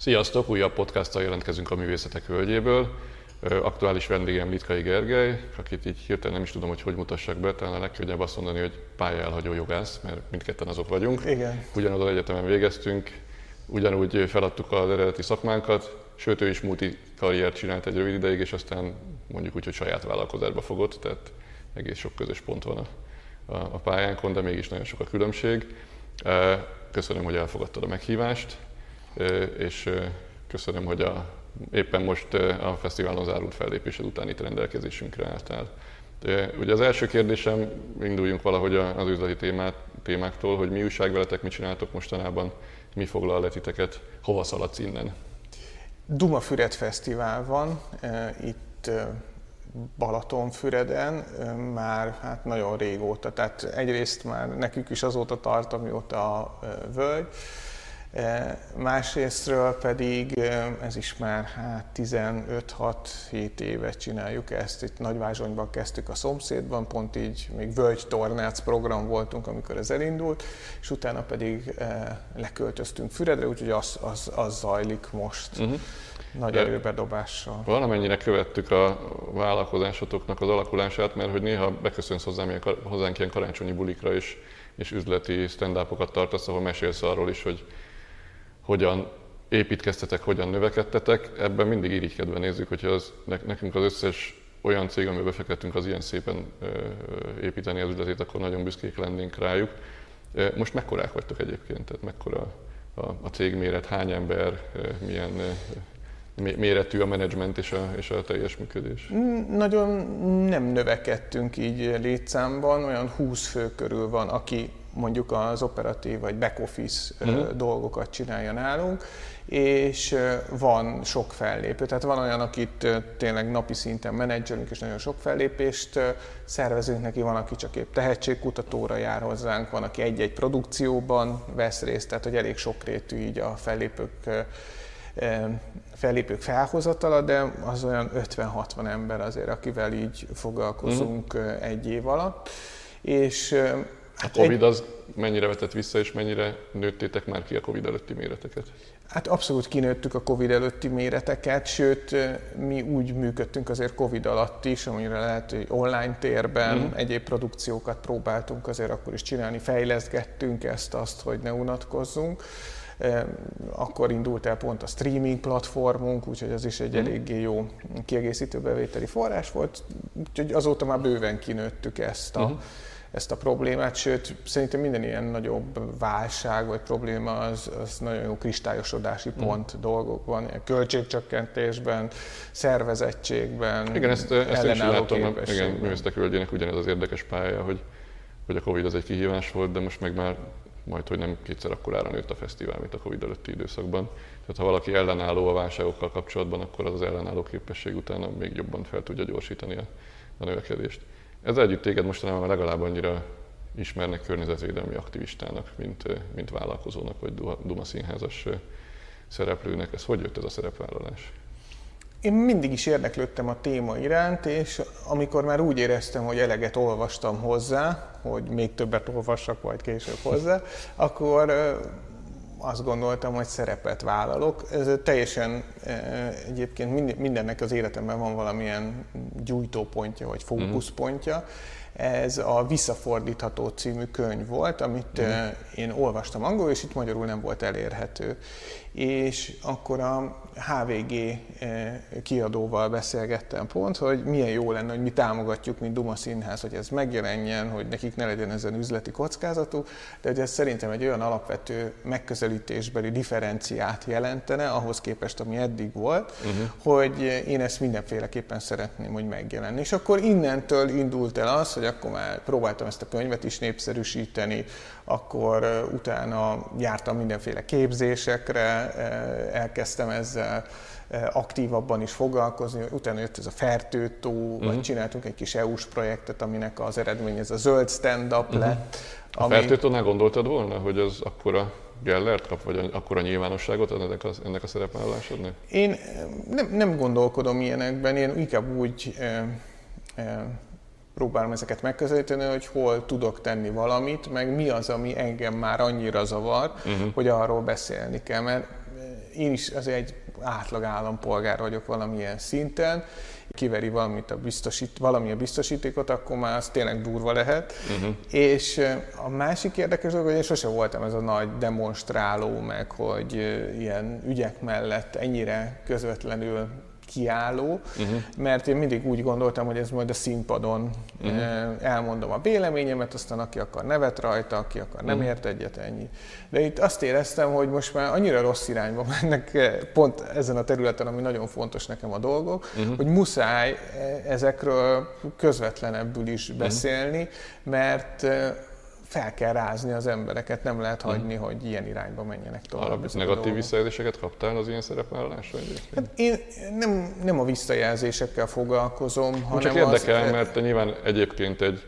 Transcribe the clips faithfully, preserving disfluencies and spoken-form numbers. Sziasztok! Újabb podcasttal jelentkezünk a Művészetek Völgyéből. Aktuális vendégem Litkai Gergely, akit így hirtelen nem is tudom, hogy hogy mutassak be, talán a legkönnyebb azt mondani, hogy pályaelhagyó jogász, mert mindketten azok vagyunk. Igen. Ugyanazon egyetemen végeztünk, ugyanúgy feladtuk az eredeti szakmánkat, sőt ő is multi karriert csinált egy rövid ideig, és aztán mondjuk úgy, hogy saját vállalkozásba fogott, tehát egész sok közös pont van a, a pályánkon, de mégis nagyon sok a különbség. Köszönöm, hogy elfogadtad a meghívást. És köszönöm, hogy a, éppen most a fesztiválon zárult fellépésed után itt rendelkezésünkre álltál. Ugye az első kérdésem, induljunk valahogy az üzleti témát, témáktól, hogy mi újság veletek, mit csináltok mostanában, mi foglal le titeket, hova szaladsz innen? Duma Füred Fesztivál van itt Balatonfüreden már hát nagyon régóta, tehát egyrészt már nekünk is azóta tart, amióta a völgy. Másrésztről pedig ez is már hát tizenöt-hat-hét évet csináljuk ezt, itt Nagyvázsonyban kezdtük a szomszédban, pont így még völgytornác program voltunk, amikor ez elindult, és utána pedig leköltöztünk Füredre, úgyhogy az, az, az zajlik most uh-huh. nagy erőbedobással. Valamennyire követtük a vállalkozásotoknak az alakulását, mert hogy néha beköszönsz hozzám, hozzánk ilyen karácsonyi bulikra is, és üzleti stand-upokat tartasz, ahol mesélsz arról is, hogy hogyan építkeztetek, hogyan növekedtetek, ebben mindig irigykedve nézzük, hogy az, nekünk az összes olyan cég, amiben befektettünk, az ilyen szépen építeni az üzletét, akkor nagyon büszkék lennénk rájuk. Most mekkorák vagytok egyébként? Tehát mekkora a, a cégméret, hány ember, milyen méretű a menedzsment és a, és a teljes működés? Nagyon nem növekedtünk így létszámban, olyan húsz fő körül van, aki mondjuk az operatív vagy back office uh-huh. dolgokat csinálja nálunk, és van sok fellépő. Tehát van olyan, akit tényleg napi szinten menedzselünk, és nagyon sok fellépést szervezünk neki, van, aki csak épp tehetségkutatóra jár hozzánk, van, aki egy-egy produkcióban vesz részt, tehát hogy elég sokrétű így a fellépők fellépők felhozatala, de az olyan ötven-hatvan ember azért, akivel így foglalkozunk mm. egy év alatt. És, hát a Covid egy... az mennyire vetett vissza, és mennyire nőttétek már ki a Covid előtti méreteket? Hát abszolút kinőttük a Covid előtti méreteket, sőt, mi úgy működtünk azért Covid alatt is, amire lehet, hogy online térben mm. egyéb produkciókat próbáltunk azért akkor is csinálni, fejleszgettünk ezt-azt, hogy ne unatkozzunk. Akkor indult el pont a streaming platformunk, úgyhogy az is egy eléggé jó kiegészítő bevételi forrás volt, úgyhogy azóta már bőven kinőttük ezt a, uh-huh. ezt a problémát, sőt szerintem minden ilyen nagyobb válság vagy probléma az, az nagyon jó kristályosodási pont uh-huh. dolgokban, ilyen költségcsökkentésben, szervezettségben, igen, ezt, ezt ellenálló képességben. Igen, Művészetek Völgyének ugyanez az érdekes pálya, hogy, hogy a Covid az egy kihívás volt, de most meg már majd, hogy nem kétszer akkorára nőtt a fesztivál, mint a Covid előtti időszakban. Tehát ha valaki ellenálló a válságokkal kapcsolatban, akkor az az ellenálló képesség utána még jobban fel tudja gyorsítani a, a növekedést. Ezzel együtt téged mostanában legalább annyira ismernek környezetvédelmi aktivistának, mint, mint vállalkozónak, vagy Duma Színházas szereplőnek. Ez hogy jött ez a szerepvállalás? Én mindig is érdeklődtem a téma iránt, és amikor már úgy éreztem, hogy eleget olvastam hozzá, hogy még többet olvassak majd később hozzá, akkor azt gondoltam, hogy szerepet vállalok. Ez teljesen egyébként mindennek az életemben van valamilyen gyújtópontja vagy fókuszpontja. Ez a Visszafordítható című könyv volt, amit mm. én olvastam angolul, és itt magyarul nem volt elérhető. És akkor a há vé gé kiadóval beszélgettem pont, hogy milyen jó lenne, hogy mi támogatjuk, mint Duma Színház, hogy ez megjelenjen, hogy nekik ne legyen ezen üzleti kockázatuk, de hogy ez szerintem egy olyan alapvető megközelítésbeli differenciát jelentene, ahhoz képest, ami eddig volt, uh-huh. hogy én ezt mindenféleképpen szeretném, hogy megjelenjen. És akkor innentől indult el az, hogy akkor már próbáltam ezt a könyvet is népszerűsíteni, akkor utána jártam mindenféle képzésekre, elkezdtem ezzel aktívabban is foglalkozni, utána jött ez a Fertőtó, uh-huh. vagy csináltunk egy kis é u-s projektet, aminek az eredmény ez a zöld stand-up uh-huh. lett. A ami... Fertőtónál gondoltad volna, hogy ez akkora gellert kap, vagy akkora nyilvánosságot ennek a, ennek a szerepállásodnak? Én nem, nem gondolkodom ilyenekben, én inkább úgy eh, eh, próbálom ezeket megközelíteni, hogy hol tudok tenni valamit, meg mi az, ami engem már annyira zavar, uh-huh. hogy arról beszélni kell, mert én is azért egy átlag állampolgár vagyok valamilyen szinten, kiveri valamit a biztosít, valamilyen biztosítékot, akkor már az tényleg durva lehet. Uh-huh. És a másik érdekes dolog, hogy én sose voltam ez a nagy demonstráló meg, hogy ilyen ügyek mellett ennyire közvetlenül kiálló, uh-huh. mert én mindig úgy gondoltam, hogy ez majd a színpadon uh-huh. elmondom a véleményemet, aztán aki akar nevet rajta, aki akar nem uh-huh. ért egyet, ennyi. De itt azt éreztem, hogy most már annyira rossz irányba mennek pont ezen a területen, ami nagyon fontos nekem a dolgok, uh-huh. hogy muszáj ezekről közvetlenebbül is beszélni, mert fel kell rázni az embereket, nem lehet hagyni, hmm. hogy ilyen irányba menjenek tovább. Arra negatív visszajelzéseket kaptál az ilyen szerepvállalásra? Hát én nem, nem a visszajelzésekkel foglalkozom, hát hanem csak érdekel, az... mert nyilván egyébként egy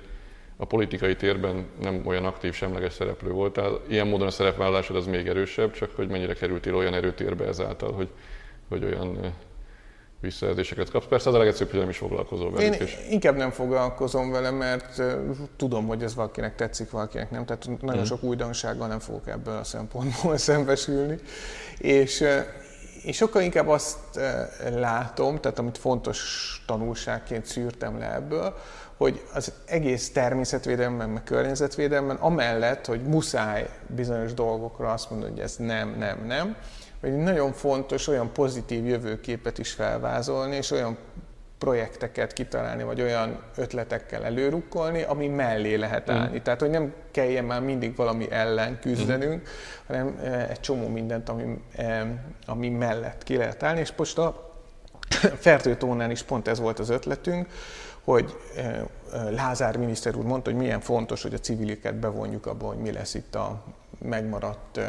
a politikai térben nem olyan aktív, semleges szereplő voltál. Ilyen módon a szerepvállalásod az még erősebb, csak hogy mennyire kerültél olyan erőtérbe ezáltal, hogy, hogy olyan... visszajelzéseket kapsz. Persze az a legegyszerűbb, hogy nem is foglalkozol velük. Én inkább nem foglalkozom vele, mert tudom, hogy ez valakinek tetszik, valakinek nem. Tehát nagyon mm. sok újdonsággal nem fogok ebből a szempontból szembesülni. És én sokkal inkább azt látom, tehát amit fontos tanulságként szűrtem le ebből, hogy az egész természetvédelemben, meg környezetvédelemben, amellett, hogy muszáj bizonyos dolgokra azt mondani, hogy ez nem, nem, nem, hogy nagyon fontos olyan pozitív jövőképet is felvázolni, és olyan projekteket kitalálni, vagy olyan ötletekkel előrukkolni, ami mellé lehet állni. Mm. Tehát, hogy nem kelljen már mindig valami ellen küzdenünk, mm. hanem egy csomó mindent, ami, ami mellett ki lehet állni. És most a Fertőtónál is pont ez volt az ötletünk, hogy Lázár miniszter úr mondta, hogy milyen fontos, hogy a civiliket bevonjuk abba, hogy mi lesz itt a megmaradt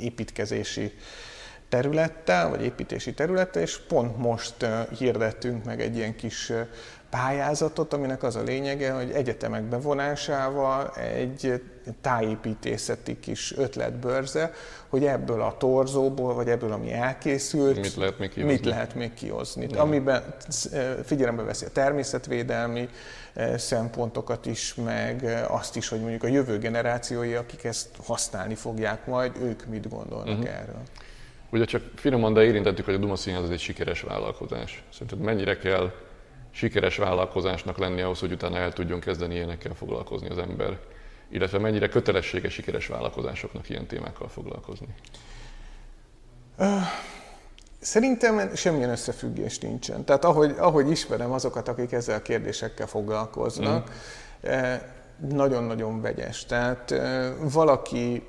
építkezési területtel, vagy építési területtel, és pont most hirdettünk meg egy ilyen kis pályázatot, aminek az a lényege, hogy egyetemek bevonásával egy tájépítészeti kis ötletbörze, hogy ebből a torzóból, vagy ebből, ami elkészült, mit lehet még kihozni. Mit lehet még kihozni. Amiben figyelembe veszi a természetvédelmi szempontokat is, meg azt is, hogy mondjuk a jövő generációi, akik ezt használni fogják majd, ők mit gondolnak uh-huh. erről. Ugye csak finoman, de érintettük, hogy a Duma Színház az egy sikeres vállalkozás. Szerinted mennyire kell sikeres vállalkozásnak lenni ahhoz, hogy utána el tudjon kezdeni ilyenekkel foglalkozni az ember, illetve mennyire kötelessége sikeres vállalkozásoknak ilyen témákkal foglalkozni? Szerintem semmilyen összefüggés nincsen. Tehát ahogy, ahogy ismerem azokat, akik ezzel a kérdésekkel foglalkoznak, mm. nagyon-nagyon vegyes. Tehát valaki...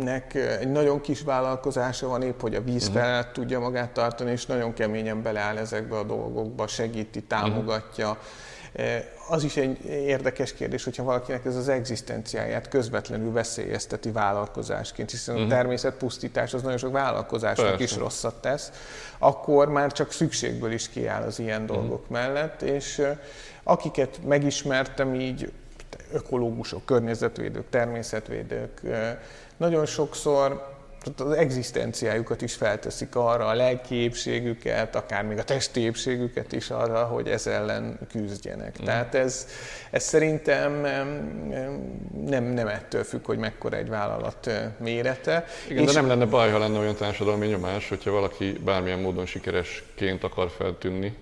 nek egy nagyon kis vállalkozása van épp, hogy a víz felett uh-huh. tudja magát tartani, és nagyon keményen beleáll ezekbe a dolgokba, segíti, támogatja. Uh-huh. Az is egy érdekes kérdés, hogyha valakinek ez az egzisztenciáját közvetlenül veszélyezteti vállalkozásként, hiszen uh-huh. a természetpusztítás az nagyon sok vállalkozásnak Persze. is rosszat tesz, akkor már csak szükségből is kiáll az ilyen uh-huh. dolgok mellett, és akiket megismertem így, ökológusok, környezetvédők, természetvédők, nagyon sokszor az egzisztenciájukat is felteszik arra, a lelki épségüket, akár még a testi épségüket is arra, hogy ez ellen küzdjenek. Mm. Tehát ez, ez szerintem nem, nem ettől függ, hogy mekkora egy vállalat mérete. Igen, és de nem lenne baj, ha lenne olyan társadalmi nyomás, hogyha valaki bármilyen módon sikeresként akar feltűnni,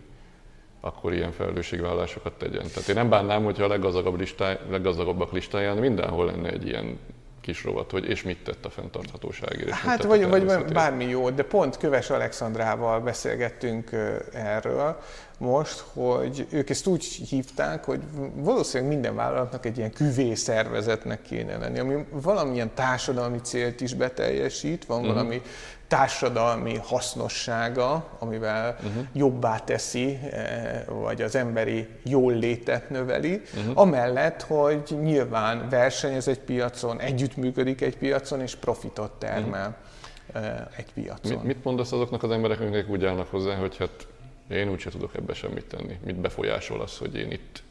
akkor ilyen felelősségvállalásokat tegyen. Tehát én nem bánnám, hogyha a leggazdagabb listáj, leggazdagabbak listáján mindenhol lenne egy ilyen kis rovat, hogy és mit tett a fenntarthatóságért. Hát vagy, vagy bármi jó, de pont Köves Alexandrával beszélgettünk erről most, hogy ők ezt úgy hívták, hogy valószínűleg minden vállalatnak egy ilyen küvészervezetnek kéne lenni, ami valamilyen társadalmi célt is beteljesít, van uh-huh. valami társadalmi hasznossága, amivel uh-huh. jobbá teszi, vagy az emberi jóllétet növeli, uh-huh. amellett, hogy nyilván versenyez egy piacon, együttműködik egy piacon, és profitot termel uh-huh. egy piacon. Mit, mit mondasz azoknak az embereknek, akik úgy állnak hozzá, hogy hát én úgyse tudok ebbe semmit tenni? Mit befolyásol az, hogy én itt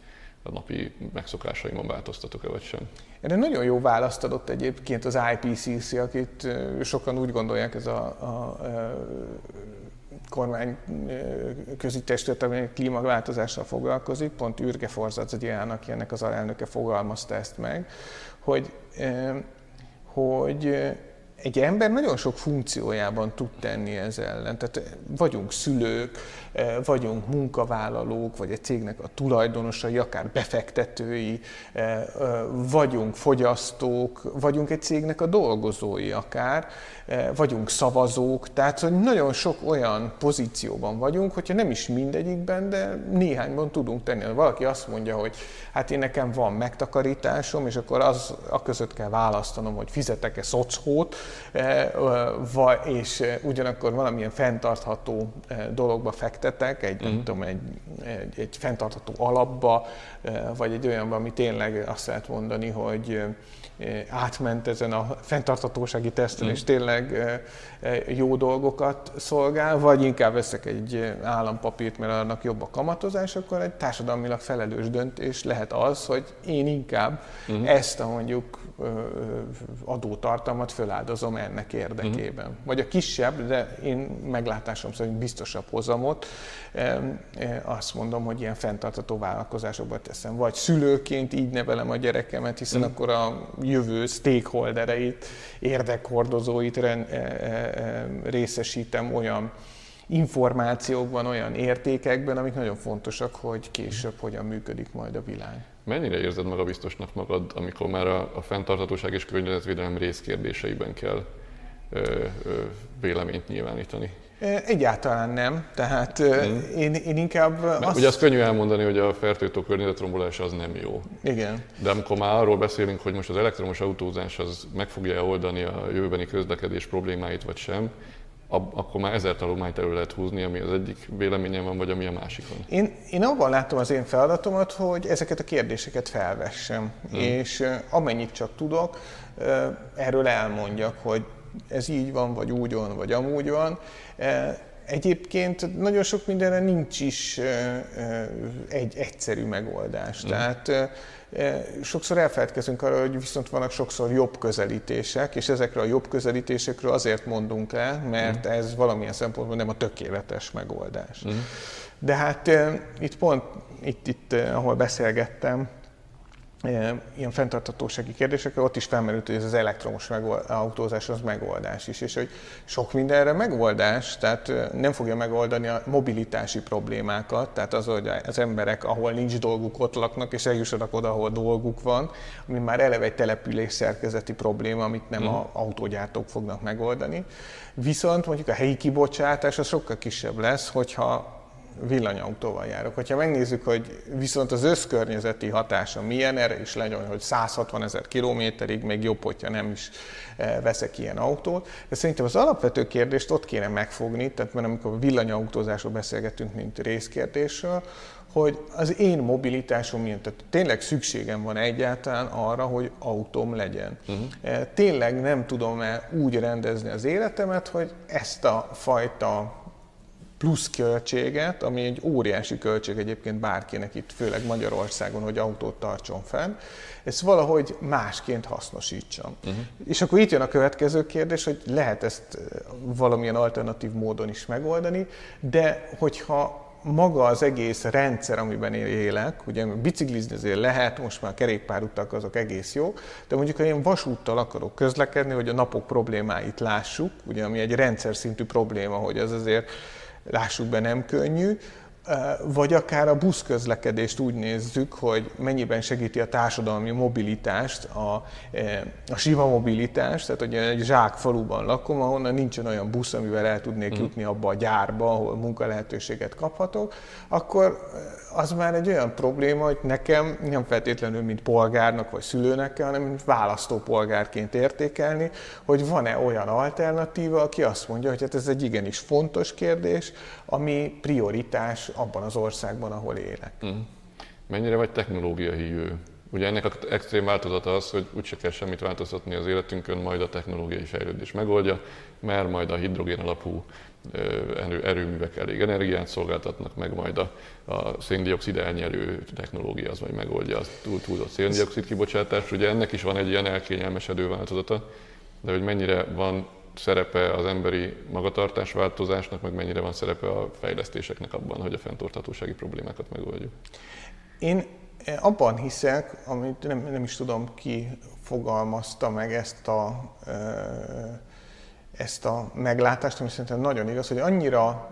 a napi megszokásaimon változtatok-e, vagy sem? Erre nagyon jó választ adott egyébként az I P C C, akit sokan úgy gondolják, ez a, a, a kormányközi testület, amely klímaváltozással foglalkozik, pont Ürge Forzácgyának, ennek az alelnöke fogalmazta ezt meg, hogy, hogy egy ember nagyon sok funkciójában tud tenni ez ellen. Tehát vagyunk szülők, vagyunk munkavállalók, vagy egy cégnek a tulajdonosai, akár befektetői, vagyunk fogyasztók, vagyunk egy cégnek a dolgozói akár, vagyunk szavazók, tehát hogy nagyon sok olyan pozícióban vagyunk, hogyha nem is mindegyikben, de néhányban tudunk tenni. Valaki azt mondja, hogy hát én nekem van megtakarításom, és akkor az a között kell választanom, hogy fizetek-e szochót, és ugyanakkor valamilyen fenntartható dologba fektetek, egy, mm. nem tudom, egy, egy, egy fenntartható alapba, vagy egy olyan, ami tényleg azt lehet mondani, hogy átment ezen a fenntarthatósági teszten, mm. és tényleg jó dolgokat szolgál, vagy inkább veszek egy állampapírt, mert annak jobb a kamatozás, akkor egy társadalmilag felelős döntés lehet az, hogy én inkább mm. ezt a mondjuk adótartalmat föláldozom ennek érdekében. Mm. Vagy a kisebb, de én meglátásom szerint biztosabb hozamot, azt mondom, hogy ilyen fenntartható vállalkozásokba teszem. Vagy szülőként így nevelem a gyerekemet, hiszen mm. akkor a jövő stakeholdereit, érdekhordozóit részesítem olyan információkban, olyan értékekben, amik nagyon fontosak, hogy később hogyan működik majd a világ. Mennyire érzed magabiztosnak magad, amikor már a, a fenntarthatóság és környezetvédelem részkérdéseiben kell ö, ö, véleményt nyilvánítani? Egyáltalán nem, tehát hmm. én, én inkább mert azt... Ugye azt könnyű elmondani, hogy a fertőtó környezetrombolása az nem jó. Igen. De amikor már arról beszélünk, hogy most az elektromos autózás az meg fogja oldani a jövőbeni közlekedés problémáit vagy sem, akkor már ezer tanulmányt elő lehet húzni, ami az egyik véleményem van, vagy ami a másikon. Én, én abban látom az én feladatomat, hogy ezeket a kérdéseket felvessem, hmm. és amennyit csak tudok, erről elmondjak, hogy ez így van, vagy úgy van, vagy amúgy van. Egyébként nagyon sok mindenre nincs is egy egyszerű megoldás. Mm. Tehát sokszor elfeledkezünk arra, hogy viszont vannak sokszor jobb közelítések, és ezekről a jobb közelítésekről azért mondunk el, mert mm. ez valamilyen szempontból nem a tökéletes megoldás. Mm. De hát itt pont, itt, itt ahol beszélgettem, ilyen fenntarthatósági kérdésekkel, ott is felmerült, hogy ez az elektromos autózás az megoldás is, és hogy sok mindenre megoldás, tehát nem fogja megoldani a mobilitási problémákat, tehát az, hogy az emberek, ahol nincs dolguk, ott laknak, és eljussanak oda, ahol dolguk van, ami már eleve egy település szerkezeti probléma, amit nem mm. az autógyártók fognak megoldani. Viszont mondjuk a helyi kibocsátás az sokkal kisebb lesz, hogyha villanyautóval járok. Hogyha megnézzük, hogy viszont az összkörnyezeti hatása milyen, erre is legyen, hogy száz hatvanezer kilométerig még jobb, hogyha nem is veszek ilyen autót. De szerintem az alapvető kérdést ott kéne megfogni, tehát mert amikor a villanyautózásról beszélgetünk, mint részkérdésről, hogy az én mobilitásom milyen, tehát tényleg szükségem van egyáltalán arra, hogy autóm legyen. Uh-huh. Tényleg nem tudom-e úgy rendezni az életemet, hogy ezt a fajta plusz költséget, ami egy óriási költség egyébként bárkinek itt, főleg Magyarországon, hogy autót tartson fenn, ezt valahogy másként hasznosítsam. Uh-huh. És akkor itt jön a következő kérdés, hogy lehet ezt valamilyen alternatív módon is megoldani, de hogyha maga az egész rendszer, amiben én élek, ugye biciklizni azért lehet, most már kerékpárutak azok egész jók, de mondjuk ha én vasúttal akarok közlekedni, hogy a napok problémáit lássuk, ugye ami egy rendszer szintű probléma, hogy az azért lássuk be, nem könnyű, vagy akár a buszközlekedést úgy nézzük, hogy mennyiben segíti a társadalmi mobilitást, a, a sima mobilitást, tehát hogy egy zsákfaluban lakom, ahonnan nincsen olyan busz, amivel el tudnék jutni abba a gyárba, ahol munkalehetőséget kaphatok, akkor az már egy olyan probléma, hogy nekem nem feltétlenül mint polgárnak vagy szülőnek kell, hanem mint választópolgárként értékelni, hogy van-e olyan alternatíva, aki azt mondja, hogy hát ez egy igenis fontos kérdés, ami prioritás abban az országban, ahol élek. Mm. Mennyire vagy technológiai hívő? Ugye ennek az extrém változata az, hogy úgyse kell semmit változtatni az életünkön, majd a technológiai fejlődés megoldja, mert majd a hidrogén alapú erő, erőművek elég energiát szolgáltatnak, meg majd a, a szén-dioxid elnyerő technológia az majd megoldja az túl túlzott szén-dioxid kibocsátást. Ugye ennek is van egy ilyen elkényelmesedő változata, de hogy mennyire van szerepe az emberi magatartás változásnak, meg mennyire van szerepe a fejlesztéseknek abban, hogy a fenntarthatósági problémákat megoldjuk? Én Abban hiszek, amit nem, nem is tudom, ki fogalmazta meg ezt a, ezt a meglátást, ami szerintem nagyon igaz, hogy annyira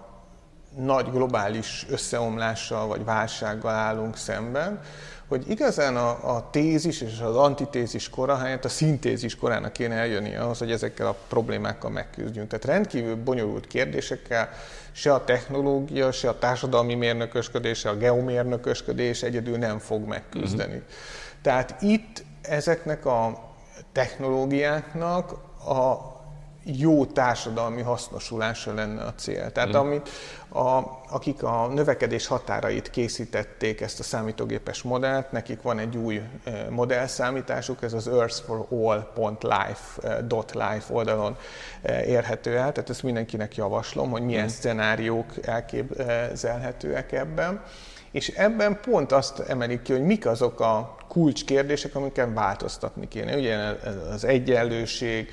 nagy globális összeomlással vagy válsággal állunk szemben, hogy igazán a, a tézis és az antitézis kora, helyett a szintézis korának kéne eljönni ahhoz, hogy ezekkel a problémákkal megküzdjünk. Tehát rendkívül bonyolult kérdésekkel se a technológia, se a társadalmi mérnökösködés, se a geomérnökösködés egyedül nem fog megküzdeni. Uh-huh. Tehát itt ezeknek a technológiáknak a jó társadalmi hasznosulása lenne a cél. Tehát hmm. amit a, akik a növekedés határait készítették, ezt a számítógépes modellt, nekik van egy új modellszámításuk, ez az earthforall.life oldalon érhető el, tehát ezt mindenkinek javaslom, hogy milyen hmm. szenáriók elképzelhetőek ebben. És ebben pont azt emelik ki, hogy mik azok a kulcskérdések, amikkel változtatni kéne. Ugye az egyenlőség,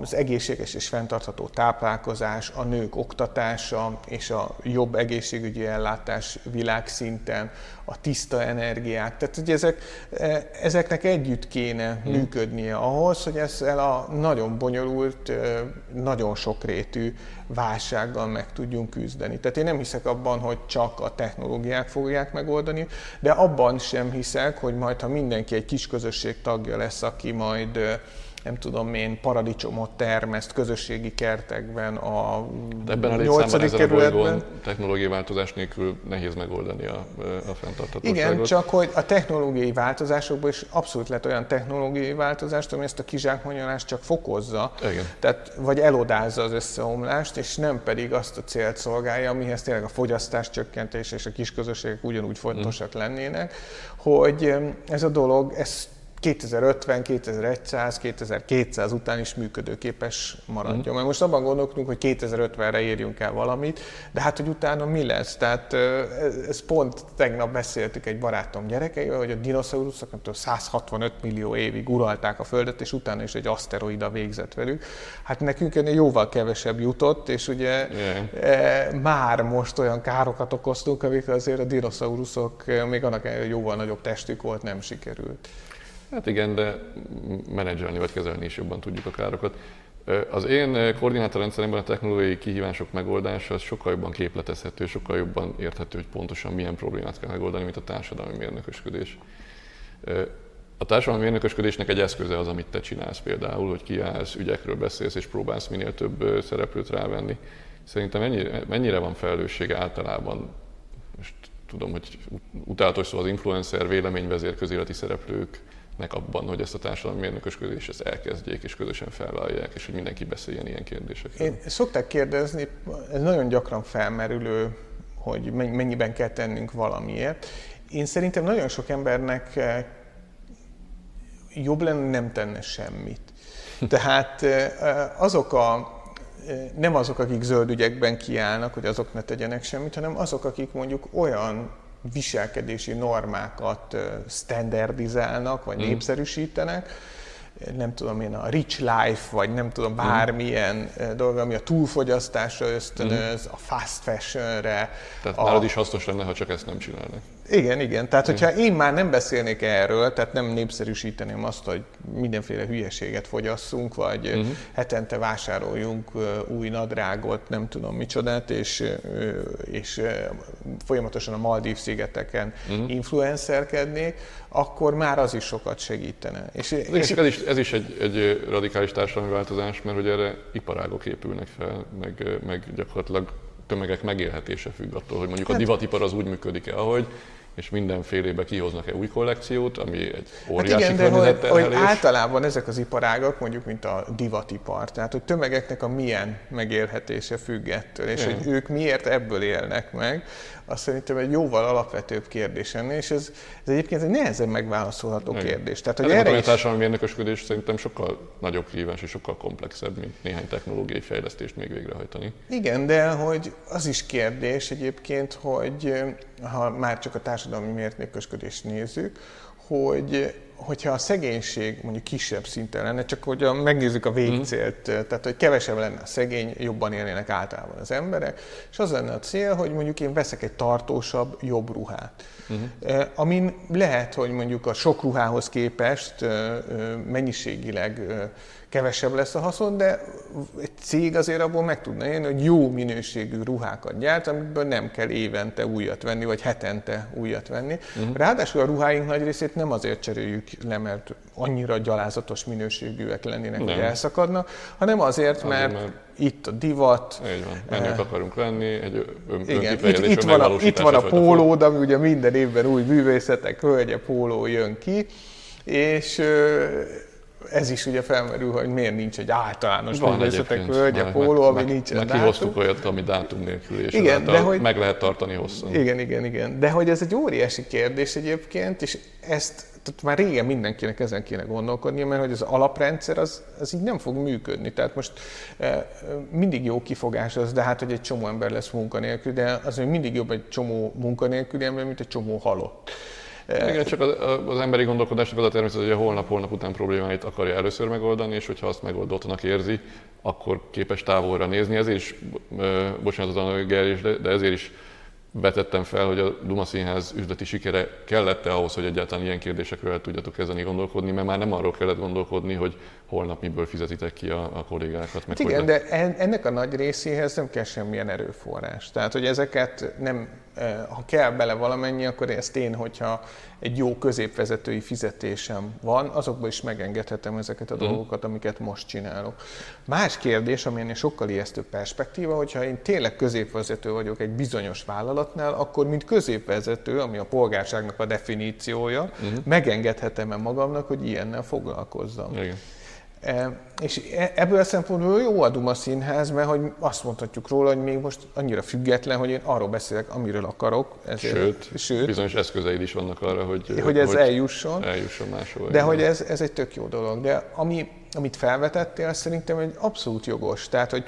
az egészséges és fenntartható táplálkozás, a nők oktatása és a jobb egészségügyi ellátás világszinten, a tiszta energiák. Tehát ugye ezek, ezeknek együtt kéne hmm. működnie ahhoz, hogy ezzel a nagyon bonyolult, nagyon sokrétű válsággal meg tudjunk küzdeni. Tehát én nem hiszek abban, hogy csak a technológiák fogják megoldani, de abban sem hiszek, hogy majd, ha mindenki egy kis közösség tagja lesz, aki majd nem tudom én, paradicsomot termeszt közösségi kertekben a nyolcadik kerületben. Technológiai változás nélkül nehéz megoldani a, a fenntarthatóságot. Igen, csak hogy a technológiai változásokból is abszolút lett olyan technológiai változást, ami ezt a kizsákmányolást csak fokozza, tehát, vagy elodázza az összeomlást, és nem pedig azt a célt szolgálja, amihez tényleg a fogyasztás csökkentés és a kisközösségek ugyanúgy fontosak mm. lennének, hogy ez a dolog, ez kétezer-ötven, kétezer-száz, kétezer-kétszáz után is működőképes maradjon. Uh-huh. Mert most abban gondolkodunk, hogy kétezer-ötvenre érjünk el valamit, de hát, hogy utána mi lesz? Tehát ez pont tegnap beszéltük egy barátom gyerekeivel, hogy a dinoszauruszok száz hatvanöt millió évig uralták a Földet, és utána is egy aszteroida végzett velük. Hát nekünk ennél jóval kevesebb jutott, és ugye yeah. már most olyan károkat okoztunk, amikre azért a dinoszauruszok, még annak jóval nagyobb testük volt, nem sikerült. Hát igen, de menedzselni vagy kezelni is jobban tudjuk a károkat. Az én koordinátorrendszeremben a technológiai kihívások megoldása az sokkal jobban képletezhető, sokkal jobban érthető, hogy pontosan milyen problémát kell megoldani, mint a társadalmi mérnökösködés. A társadalmi mérnökösködésnek egy eszköze az, amit te csinálsz például, hogy kiállsz, ügyekről beszélsz és próbálsz minél több szereplőt rávenni. Szerintem mennyire, mennyire van felelőssége általában, most tudom, hogy utálatos szó az influencer, véleményvezér, közéleti szereplők, abban, hogy ezt a társadalmi mérnökösködést ezt elkezdjék és közösen felvállalják, és hogy mindenki beszéljen ilyen kérdésekről. Én szokták kérdezni, ez nagyon gyakran felmerülő, hogy mennyiben kell tennünk valamiért. Én szerintem nagyon sok embernek jobb lenne, nem tenne semmit. Tehát azok a nem azok, akik zöld ügyekben kiállnak, hogy azok ne tegyenek semmit, hanem azok, akik mondjuk olyan viselkedési normákat standardizálnak, vagy mm. népszerűsítenek, nem tudom én, a rich life, vagy nem tudom, bármilyen mm. dolog, ami a túlfogyasztásra ösztönöz, mm. a fast fashionre. Tehát a... nálad is hasznos lenne, ha csak ezt nem csinálnak. Igen, igen. Tehát, hogyha én már nem beszélnék erről, tehát nem népszerűsíteném azt, hogy mindenféle hülyeséget fogyasszunk, vagy uh-huh. hetente vásároljunk új nadrágot, nem tudom micsodát, és, és folyamatosan a Maldív-szigeteken uh-huh. influencerkednék, akkor már az is sokat segítene. És, és, és ez is, ez is egy, egy radikális társadalmi változás, mert ugye erre iparágok épülnek fel, meg, meg gyakorlatilag tömegek megélhetése függ attól, hogy mondjuk a divatipar az úgy működik-e, ahogy, és mindenfélébe kihoznak-e új kollekciót, ami egy óriási hát környezetterhelés. Általában ezek az iparágak, mondjuk, mint a divatipar, tehát hogy tömegeknek a milyen megélhetése függ ettől, és igen. hogy ők miért ebből élnek meg, azt szerintem egy jóval alapvetőbb kérdés ennél, és ez, ez egyébként egy nehezen megválaszolható igen. kérdés. Tehát, hogy erre is... a társadalmi mérnökösködés szerintem sokkal nagyobb kihívás és sokkal komplexebb, mint néhány technológiai fejlesztést még végrehajtani. Igen, de hogy az is kérdés egyébként, hogy ha már csak a társadalmi mérnökösködést nézzük, hogy hogyha a szegénység mondjuk kisebb szinten lenne, csak hogyha megnézzük a végcélt, mm. tehát hogy kevesebb lenne a szegény, jobban élnének általában az emberek, és az lenne a cél, hogy mondjuk én veszek egy tartósabb, jobb ruhát. Mm. Amin lehet, hogy mondjuk a sok ruhához képest mennyiségileg kevesebb lesz a haszon, de egy cég azért abból meg tudna élni, hogy jó minőségű ruhákat gyárt, amiből nem kell évente újat venni, vagy hetente újat venni. Uh-huh. Ráadásul a ruháink nagy részét nem azért cseréljük le, mert annyira gyalázatos minőségűek lennének, nem. hogy elszakadnak, hanem azért, mert, mert itt a divat. Így van, menők akarunk lenni, egy önkifejezés, itt, itt, itt van a pólód, ami ugye minden évben új művészetek, hölgye póló jön ki, és ez is ugye felmerül, hogy miért nincs egy általános művészetek völgye póló, ami nincsen dátum. Meg kihoztuk olyat, ami dátum nélkül, és igen, de hogy, meg lehet tartani hosszan. Igen, igen, igen. De hogy ez egy óriási kérdés egyébként, és ezt tehát már régen mindenkinek ezen kéne gondolkodnia, mert hogy az alaprendszer az, az így nem fog működni. Tehát most e, mindig jó kifogás az, de hát, hogy egy csomó ember lesz munkanélkül, de az még mindig jobb egy csomó munkanélküli ember, mint egy csomó halott. Igen, csak az, az emberi gondolkodásnak az a természet, hogy a holnap-holnap után problémáit akarja először megoldani, és hogyha azt megoldottnak érzi, akkor képes távolra nézni. Ezért is, bocsánat az analógiára, de ezért is vetettem fel, hogy a Duma Színház üzleti sikere kellett-e ahhoz, hogy egyáltalán ilyen kérdésekről el tudjatok kezdeni gondolkodni, mert már nem arról kellett gondolkodni, hogy holnap miből fizetitek ki a, a kollégákat. Meg igen, de ennek a nagy részéhez nem kell semmilyen erőforrás. Tehát, hogy ezeket nem, ha kell bele valamennyi, akkor ezt én, hogyha egy jó középvezetői fizetésem van, azokból is megengedhetem ezeket a dolgokat, amiket most csinálok. Más kérdés, ami ennél sokkal ijesztőbb perspektíva, hogyha én tényleg középvezető vagyok egy bizonyos vállalatnál, akkor mint középvezető, ami a polgárságnak a definíciója, uh-huh. megengedhetem-e magamnak, hogy ilyennel foglalkozzam. Igen. E, és ebből a szempontból jó a Duma Színház, mert hogy azt mondhatjuk róla, hogy még most annyira független, hogy én arról beszélek, amiről akarok. Ezért, sőt, sőt, bizonyos eszközeid is vannak arra, hogy, hogy ez hogy eljusson, eljusson máshol. De hogy ez, ez egy tök jó dolog. De ami, amit felvetettél, szerintem egy abszolút jogos. Tehát, hogy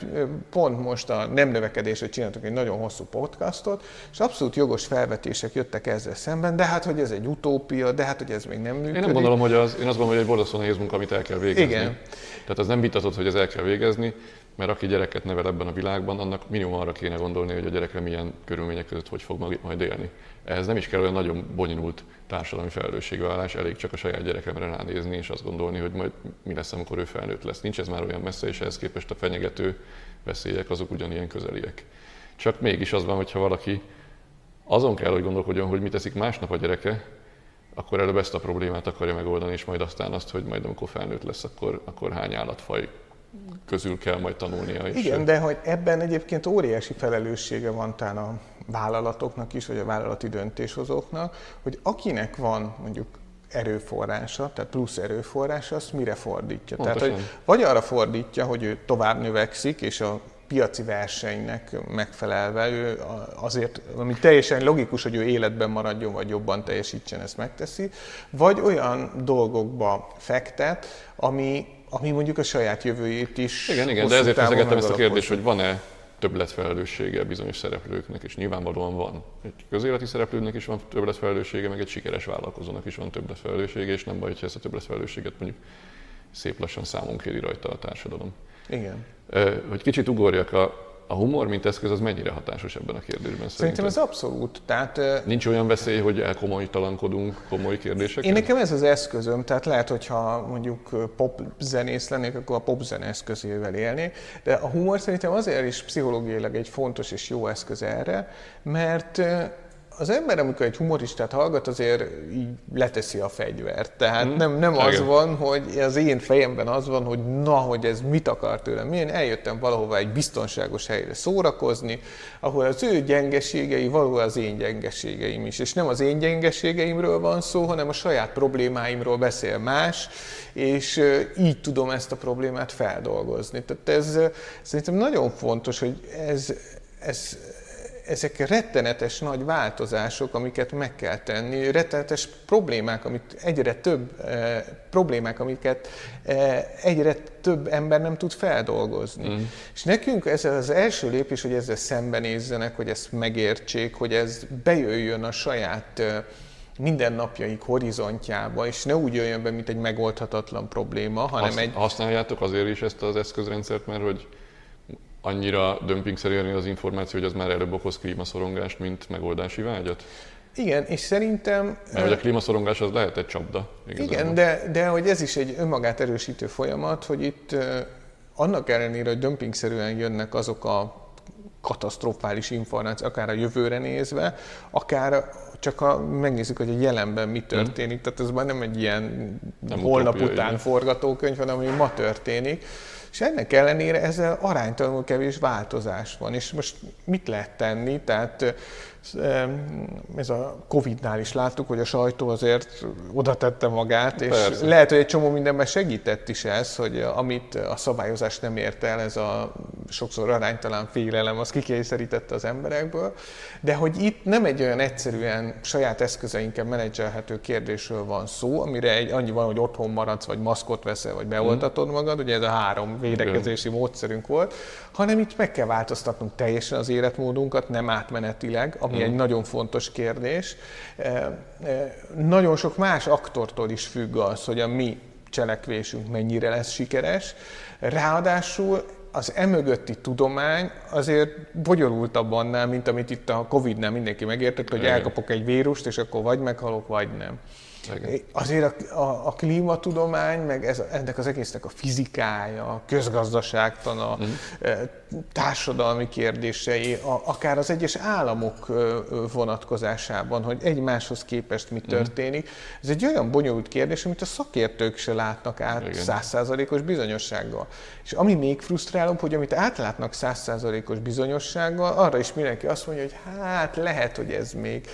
pont most a nem növekedésre csináltuk egy nagyon hosszú podcastot, és abszolút jogos felvetések jöttek ezzel szemben, de hát, hogy ez egy utópia, de hát, hogy ez még nem működik. Én nem gondolom, hogy az, én azt gondolom, hogy egy borzasztó nehéz munka, amit el kell végezni. Igen. Tehát az nem vitatott, hogy ez el kell végezni, mert aki gyereket nevel ebben a világban, annak minimum arra kéne gondolni, hogy a gyereke milyen körülmények között hogy fog majd élni. Ehhez nem is kell olyan nagyon bonyolult társadalmi felelősségvállalás, elég csak a saját gyerekemre ránézni és azt gondolni, hogy majd mi lesz, amikor ő felnőtt lesz. Nincs ez már olyan messze, és ehhez képest a fenyegető veszélyek azok ugyanilyen közeliek. Csak mégis az van, hogyha valaki azon kell, hogy gondolkodjon, hogy mit teszik másnap a gyereke, akkor előbb ezt a problémát akarja megoldani, és majd aztán azt, hogy majd amikor felnőtt lesz, akkor, akkor hány állatfaj közül kell majd tanulnia is. Igen, de hogy ebben egyébként óriási felelőssége van tán a vállalatoknak is, vagy a vállalati döntéshozóknak, hogy akinek van mondjuk erőforrása, tehát plusz erőforrása, azt mire fordítja. Pontosan. Tehát, hogy vagy arra fordítja, hogy ő tovább növekszik, és a piaci versenynek megfelelve ő azért, ami teljesen logikus, hogy ő életben maradjon, vagy jobban teljesítsen, ezt megteszi, vagy olyan dolgokba fektet, ami ami mondjuk a saját jövőjét is. Igen, igen, de ezért feszegettem ezt a kérdést, hogy van-e többletfelelőssége bizonyos szereplőknek, és nyilvánvalóan van. Egy közéleti szereplőnek is van többletfelelőssége, meg egy sikeres vállalkozónak is van többletfelelőssége, és nem baj, hogyha ezt a többletfelelősséget mondjuk szép lassan számon kéri rajta a társadalom. Igen. Hogy kicsit ugorjak, a, a humor, mint eszköz, az mennyire hatásos ebben a kérdésben? Szerintem ez abszolút. Tehát, nincs olyan veszély, hogy elkomolytalankodunk komoly kérdéseket? Én nekem ez az eszközöm, tehát lehet, hogyha mondjuk popzenész lennék, akkor a popzene eszközével élnék, de a humor szerintem azért is pszichológiailag egy fontos és jó eszköz erre, mert az ember, amikor egy humoristát hallgat, azért így leteszi a fegyvert. Tehát hmm. nem, nem az van, hogy az én fejemben az van, hogy na, hogy ez mit akar tőlem. Én eljöttem valahova egy biztonságos helyre szórakozni, ahol az ő gyengeségei valahol az én gyengeségeim is. És nem az én gyengeségeimről van szó, hanem a saját problémáimról beszél más, és így tudom ezt a problémát feldolgozni. Tehát ez szerintem nagyon fontos, hogy ez... ez ezek rettenetes nagy változások, amiket meg kell tenni, rettenetes problémák, amit egyre több eh, problémák, amiket eh, egyre több ember nem tud feldolgozni. Mm. És nekünk ez az első lépés, hogy ezzel szembenézzenek, hogy ezt megértsék, hogy ez bejöjjön a saját eh, mindennapjaik horizontjába, és ne úgy jöjjön be, mint egy megoldhatatlan probléma, hanem Azt, egy... Használjátok azért is ezt az eszközrendszert, mert hogy annyira dömpingszerűen az információ, hogy az már előbb okoz klímaszorongást, mint megoldási vágyat? Igen, és szerintem... Mert a klímaszorongás az lehet egy csapda. Igazából. Igen, de, de hogy ez is egy önmagát erősítő folyamat, hogy itt annak ellenére, hogy dömpingszerűen jönnek azok a katasztrofális információk, akár a jövőre nézve, akár csak a, megnézzük, hogy a jelenben mi történik. Mm. Tehát ez már nem egy ilyen nem holnap után jön. forgatókönyv, hanem ami ma történik. És ennek ellenére ezzel aránytalanul kevés változás van. És most mit lehet tenni? Tehát ez a Covid-nál is láttuk, hogy a sajtó azért oda tette magát, és Persze. lehet, hogy egy csomó mindenben segített is ez, hogy amit a szabályozás nem ért el, ez a sokszor aránytalan félelem, az kikényszerítette az emberekből. De hogy itt nem egy olyan egyszerűen saját eszközeinkkel menedzselhető kérdésről van szó, amire egy annyi van, hogy otthon maradsz, vagy maszkot veszel, vagy beoltatod magad, ugye ez a három védekezési Igen. módszerünk volt, hanem itt meg kell változtatnunk teljesen az életmódunkat, nem átmenetileg, ami egy nagyon fontos kérdés. Nagyon sok más aktortól is függ az, hogy a mi cselekvésünk mennyire lesz sikeres. Ráadásul az emögötti tudomány azért bonyolultabb annál, mint amit itt a Covid-nál mindenki megértett, hogy elkapok egy vírust, és akkor vagy meghalok, vagy nem. Igen. Azért a, a, a klímatudomány, meg ez, ennek az egésznek a fizikája, a közgazdaságtana, a mm. társadalmi kérdései, a, akár az egyes államok vonatkozásában, hogy egymáshoz képest mi történik. Mm. Ez egy olyan bonyolult kérdés, amit a szakértők se látnak át száz százalékos bizonyossággal. És ami még frusztrálóbb, hogy amit átlátnak száz százalékos bizonyossággal, arra is mindenki azt mondja, hogy hát lehet, hogy ez még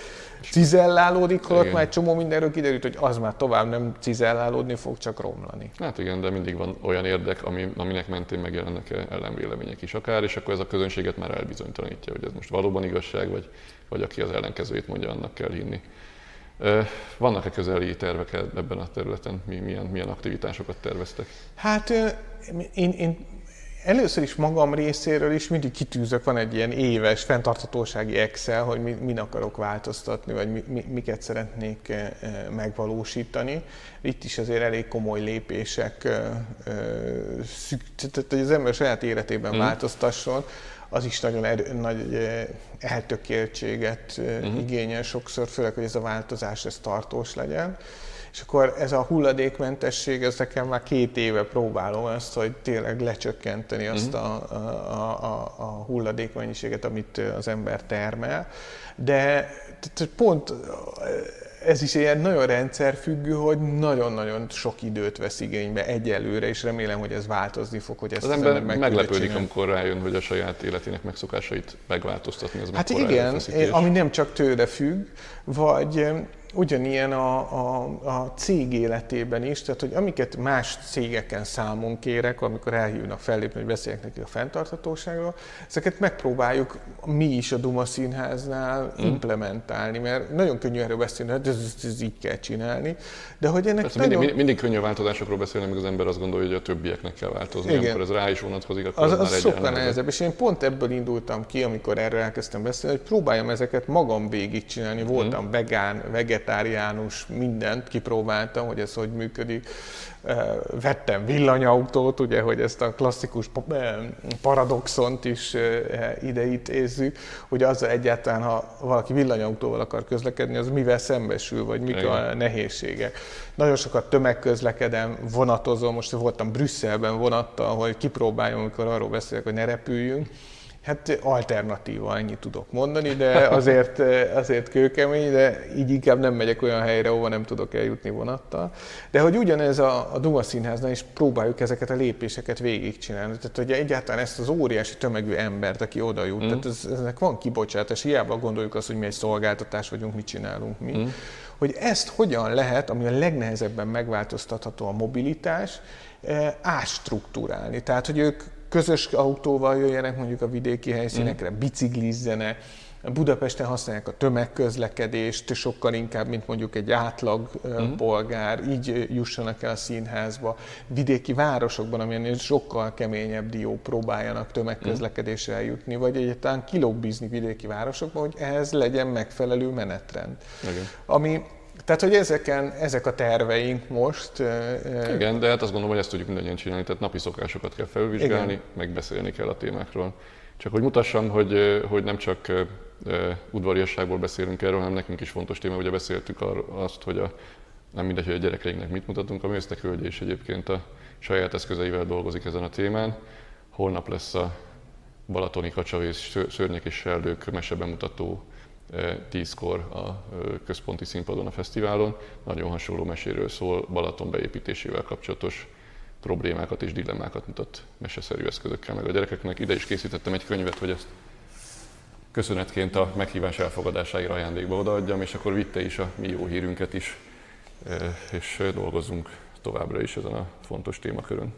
cizellálódik, holott már egy csomó mindenről kiderült, hogy az már tovább nem cizellálódni fog, csak romlani. Hát igen, de mindig van olyan érdek, ami, aminek mentén megjelennek ellenvélemények is akár, és akkor ez a közönséget már elbizonytalanítja, hogy ez most valóban igazság, vagy, vagy aki az ellenkezőjét mondja, annak kell hinni. Vannak-e közeli tervek ebben a területen? Milyen, milyen aktivitásokat terveztek? Hát én... én... Először is magam részéről is mindig kitűzök, van egy ilyen éves fenntarthatósági Excel, hogy min, min akarok változtatni, vagy mi, mi, miket szeretnék megvalósítani. Itt is azért elég komoly lépések, tehát hogy az ember saját életében változtasson, az is nagyon erő, nagy eltökéltséget uh-huh. igényel sokszor, főleg, hogy ez a változás ez tartós legyen. És akkor ez a hulladékmentesség, ez nekem már két éve próbálom ezt, hogy tényleg lecsökkenteni azt a, a, a, a hulladékmennyiséget, amit az ember termel. De pont ez is ilyen nagyon rendszerfüggő, hogy nagyon-nagyon sok időt vesz igénybe egyelőre, és remélem, hogy ez változni fog, hogy ezt az, az ember meglepődik, amikor rájön, hogy a saját életének megszokásait megváltoztatni, az hát igen, ami nem csak tőle függ, vagy... Ugyanilyen a, a, a cég életében is, tehát hogy amiket más cégeken számon kérek, amikor elhívnak fellépni, hogy beszéljek neki a fenntarthatóságról, ezeket megpróbáljuk mi is a Duma Színháznál mm. implementálni, mert nagyon könnyű erről beszélni, hogy ez, ez így kell csinálni, de hogy ennek nagyon... mindig, mindig, mindig könnyű a változásokról beszélni, amikor az ember azt gondolja, hogy a többieknek kell változni, Igen. amikor ez rá is vonatkozik, akkor az, az, az már sokkal nehezebb, és én pont ebből indultam ki, amikor erről elkezdtem beszélni, hogy próbáljam ezeket magam végigcsinálni, voltam mm. vegán, veget, vegetáriánus, mindent kipróbáltam, hogy ez hogy működik. Vettem villanyautót, ugye, hogy ezt a klasszikus paradoxont is ideítézzük, hogy azzal egyáltalán, ha valaki villanyautóval akar közlekedni, az mivel szembesül, vagy mik Igen. a nehézségek. Nagyon sokat tömegközlekedem, vonatozom, most voltam Brüsszelben vonattal, hogy kipróbáljam, amikor arról beszélek, hogy ne repüljünk. Hát alternatíva, ennyit tudok mondani, de azért, azért kőkemény, de így inkább nem megyek olyan helyre, ahova nem tudok eljutni vonattal. De hogy ugyanez a, a Duma Színháznál is próbáljuk ezeket a lépéseket végigcsinálni. Tehát hogy egyáltalán ezt az óriási tömegű embert, aki oda jut, mm. tehát ez, eznek van kibocsátás, hiába gondoljuk azt, hogy mi egy szolgáltatás vagyunk, mit csinálunk mi. Mm. Hogy ezt hogyan lehet, ami a legnehezebben megváltoztatható a mobilitás, átstruktúrálni. Tehát, hogy ők közös autóval jöjjenek mondjuk a vidéki helyszínekre, mm. biciklizzenek, Budapesten használják a tömegközlekedést, sokkal inkább, mint mondjuk egy átlag mm. polgár, így jussanak el a színházba. Vidéki városokban, amilyen sokkal keményebb dió, próbáljanak tömegközlekedésre eljutni, vagy egyáltalán kilobbizni vidéki városokban, hogy ehhez legyen megfelelő menetrend. Okay. Ami Tehát, hogy ezeken, ezek a terveink most... Igen, de hát azt gondolom, hogy ezt tudjuk mindannyian csinálni, tehát napi szokásokat kell felülvizsgálni, igen. Megbeszélni kell a témákról. Csak hogy mutassam, hogy, hogy nem csak udvariasságból beszélünk erről, hanem nekünk is fontos téma, ugye beszéltük arról azt, hogy a, nem mindegy, hogy a gyerekeinknek mit mutatunk, a Mésztek hölgye is egyébként a saját eszközeivel dolgozik ezen a témán. Holnap lesz a Balatoni Kacsavész Szörnyek és Sellők mesebemutató tízkor a központi színpadon a fesztiválon. Nagyon hasonló meséről szól, Balaton beépítésével kapcsolatos problémákat és dilemmákat mutat meseszerű eszközökkel meg a gyerekeknek. Ide is készítettem egy könyvet, hogy ezt köszönetként a meghívás elfogadásáira ajándékba odaadjam, és akkor vitte is a mi jó hírünket is, és dolgozunk továbbra is ezen a fontos témakörön.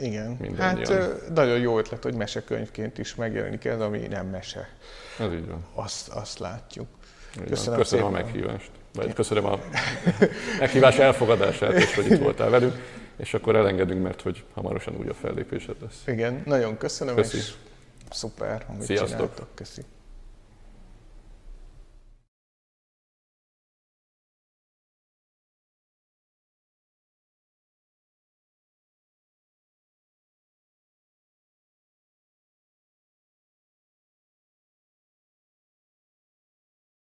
Igen, mindennyian. Hát nagyon jó ötlet, hogy mesekönyvként is megjelenik ez, ami nem mese. Ez így van. Azt, azt látjuk. Köszönöm, köszönöm a meghívást, vagy köszönöm a meghívás elfogadását, és hogy itt voltál velünk, és akkor elengedünk, mert hogy hamarosan újabb fellépésed lesz. Igen, nagyon köszönöm, Köszi. És szuper, amit Sziasztok. Csináltok. Köszi.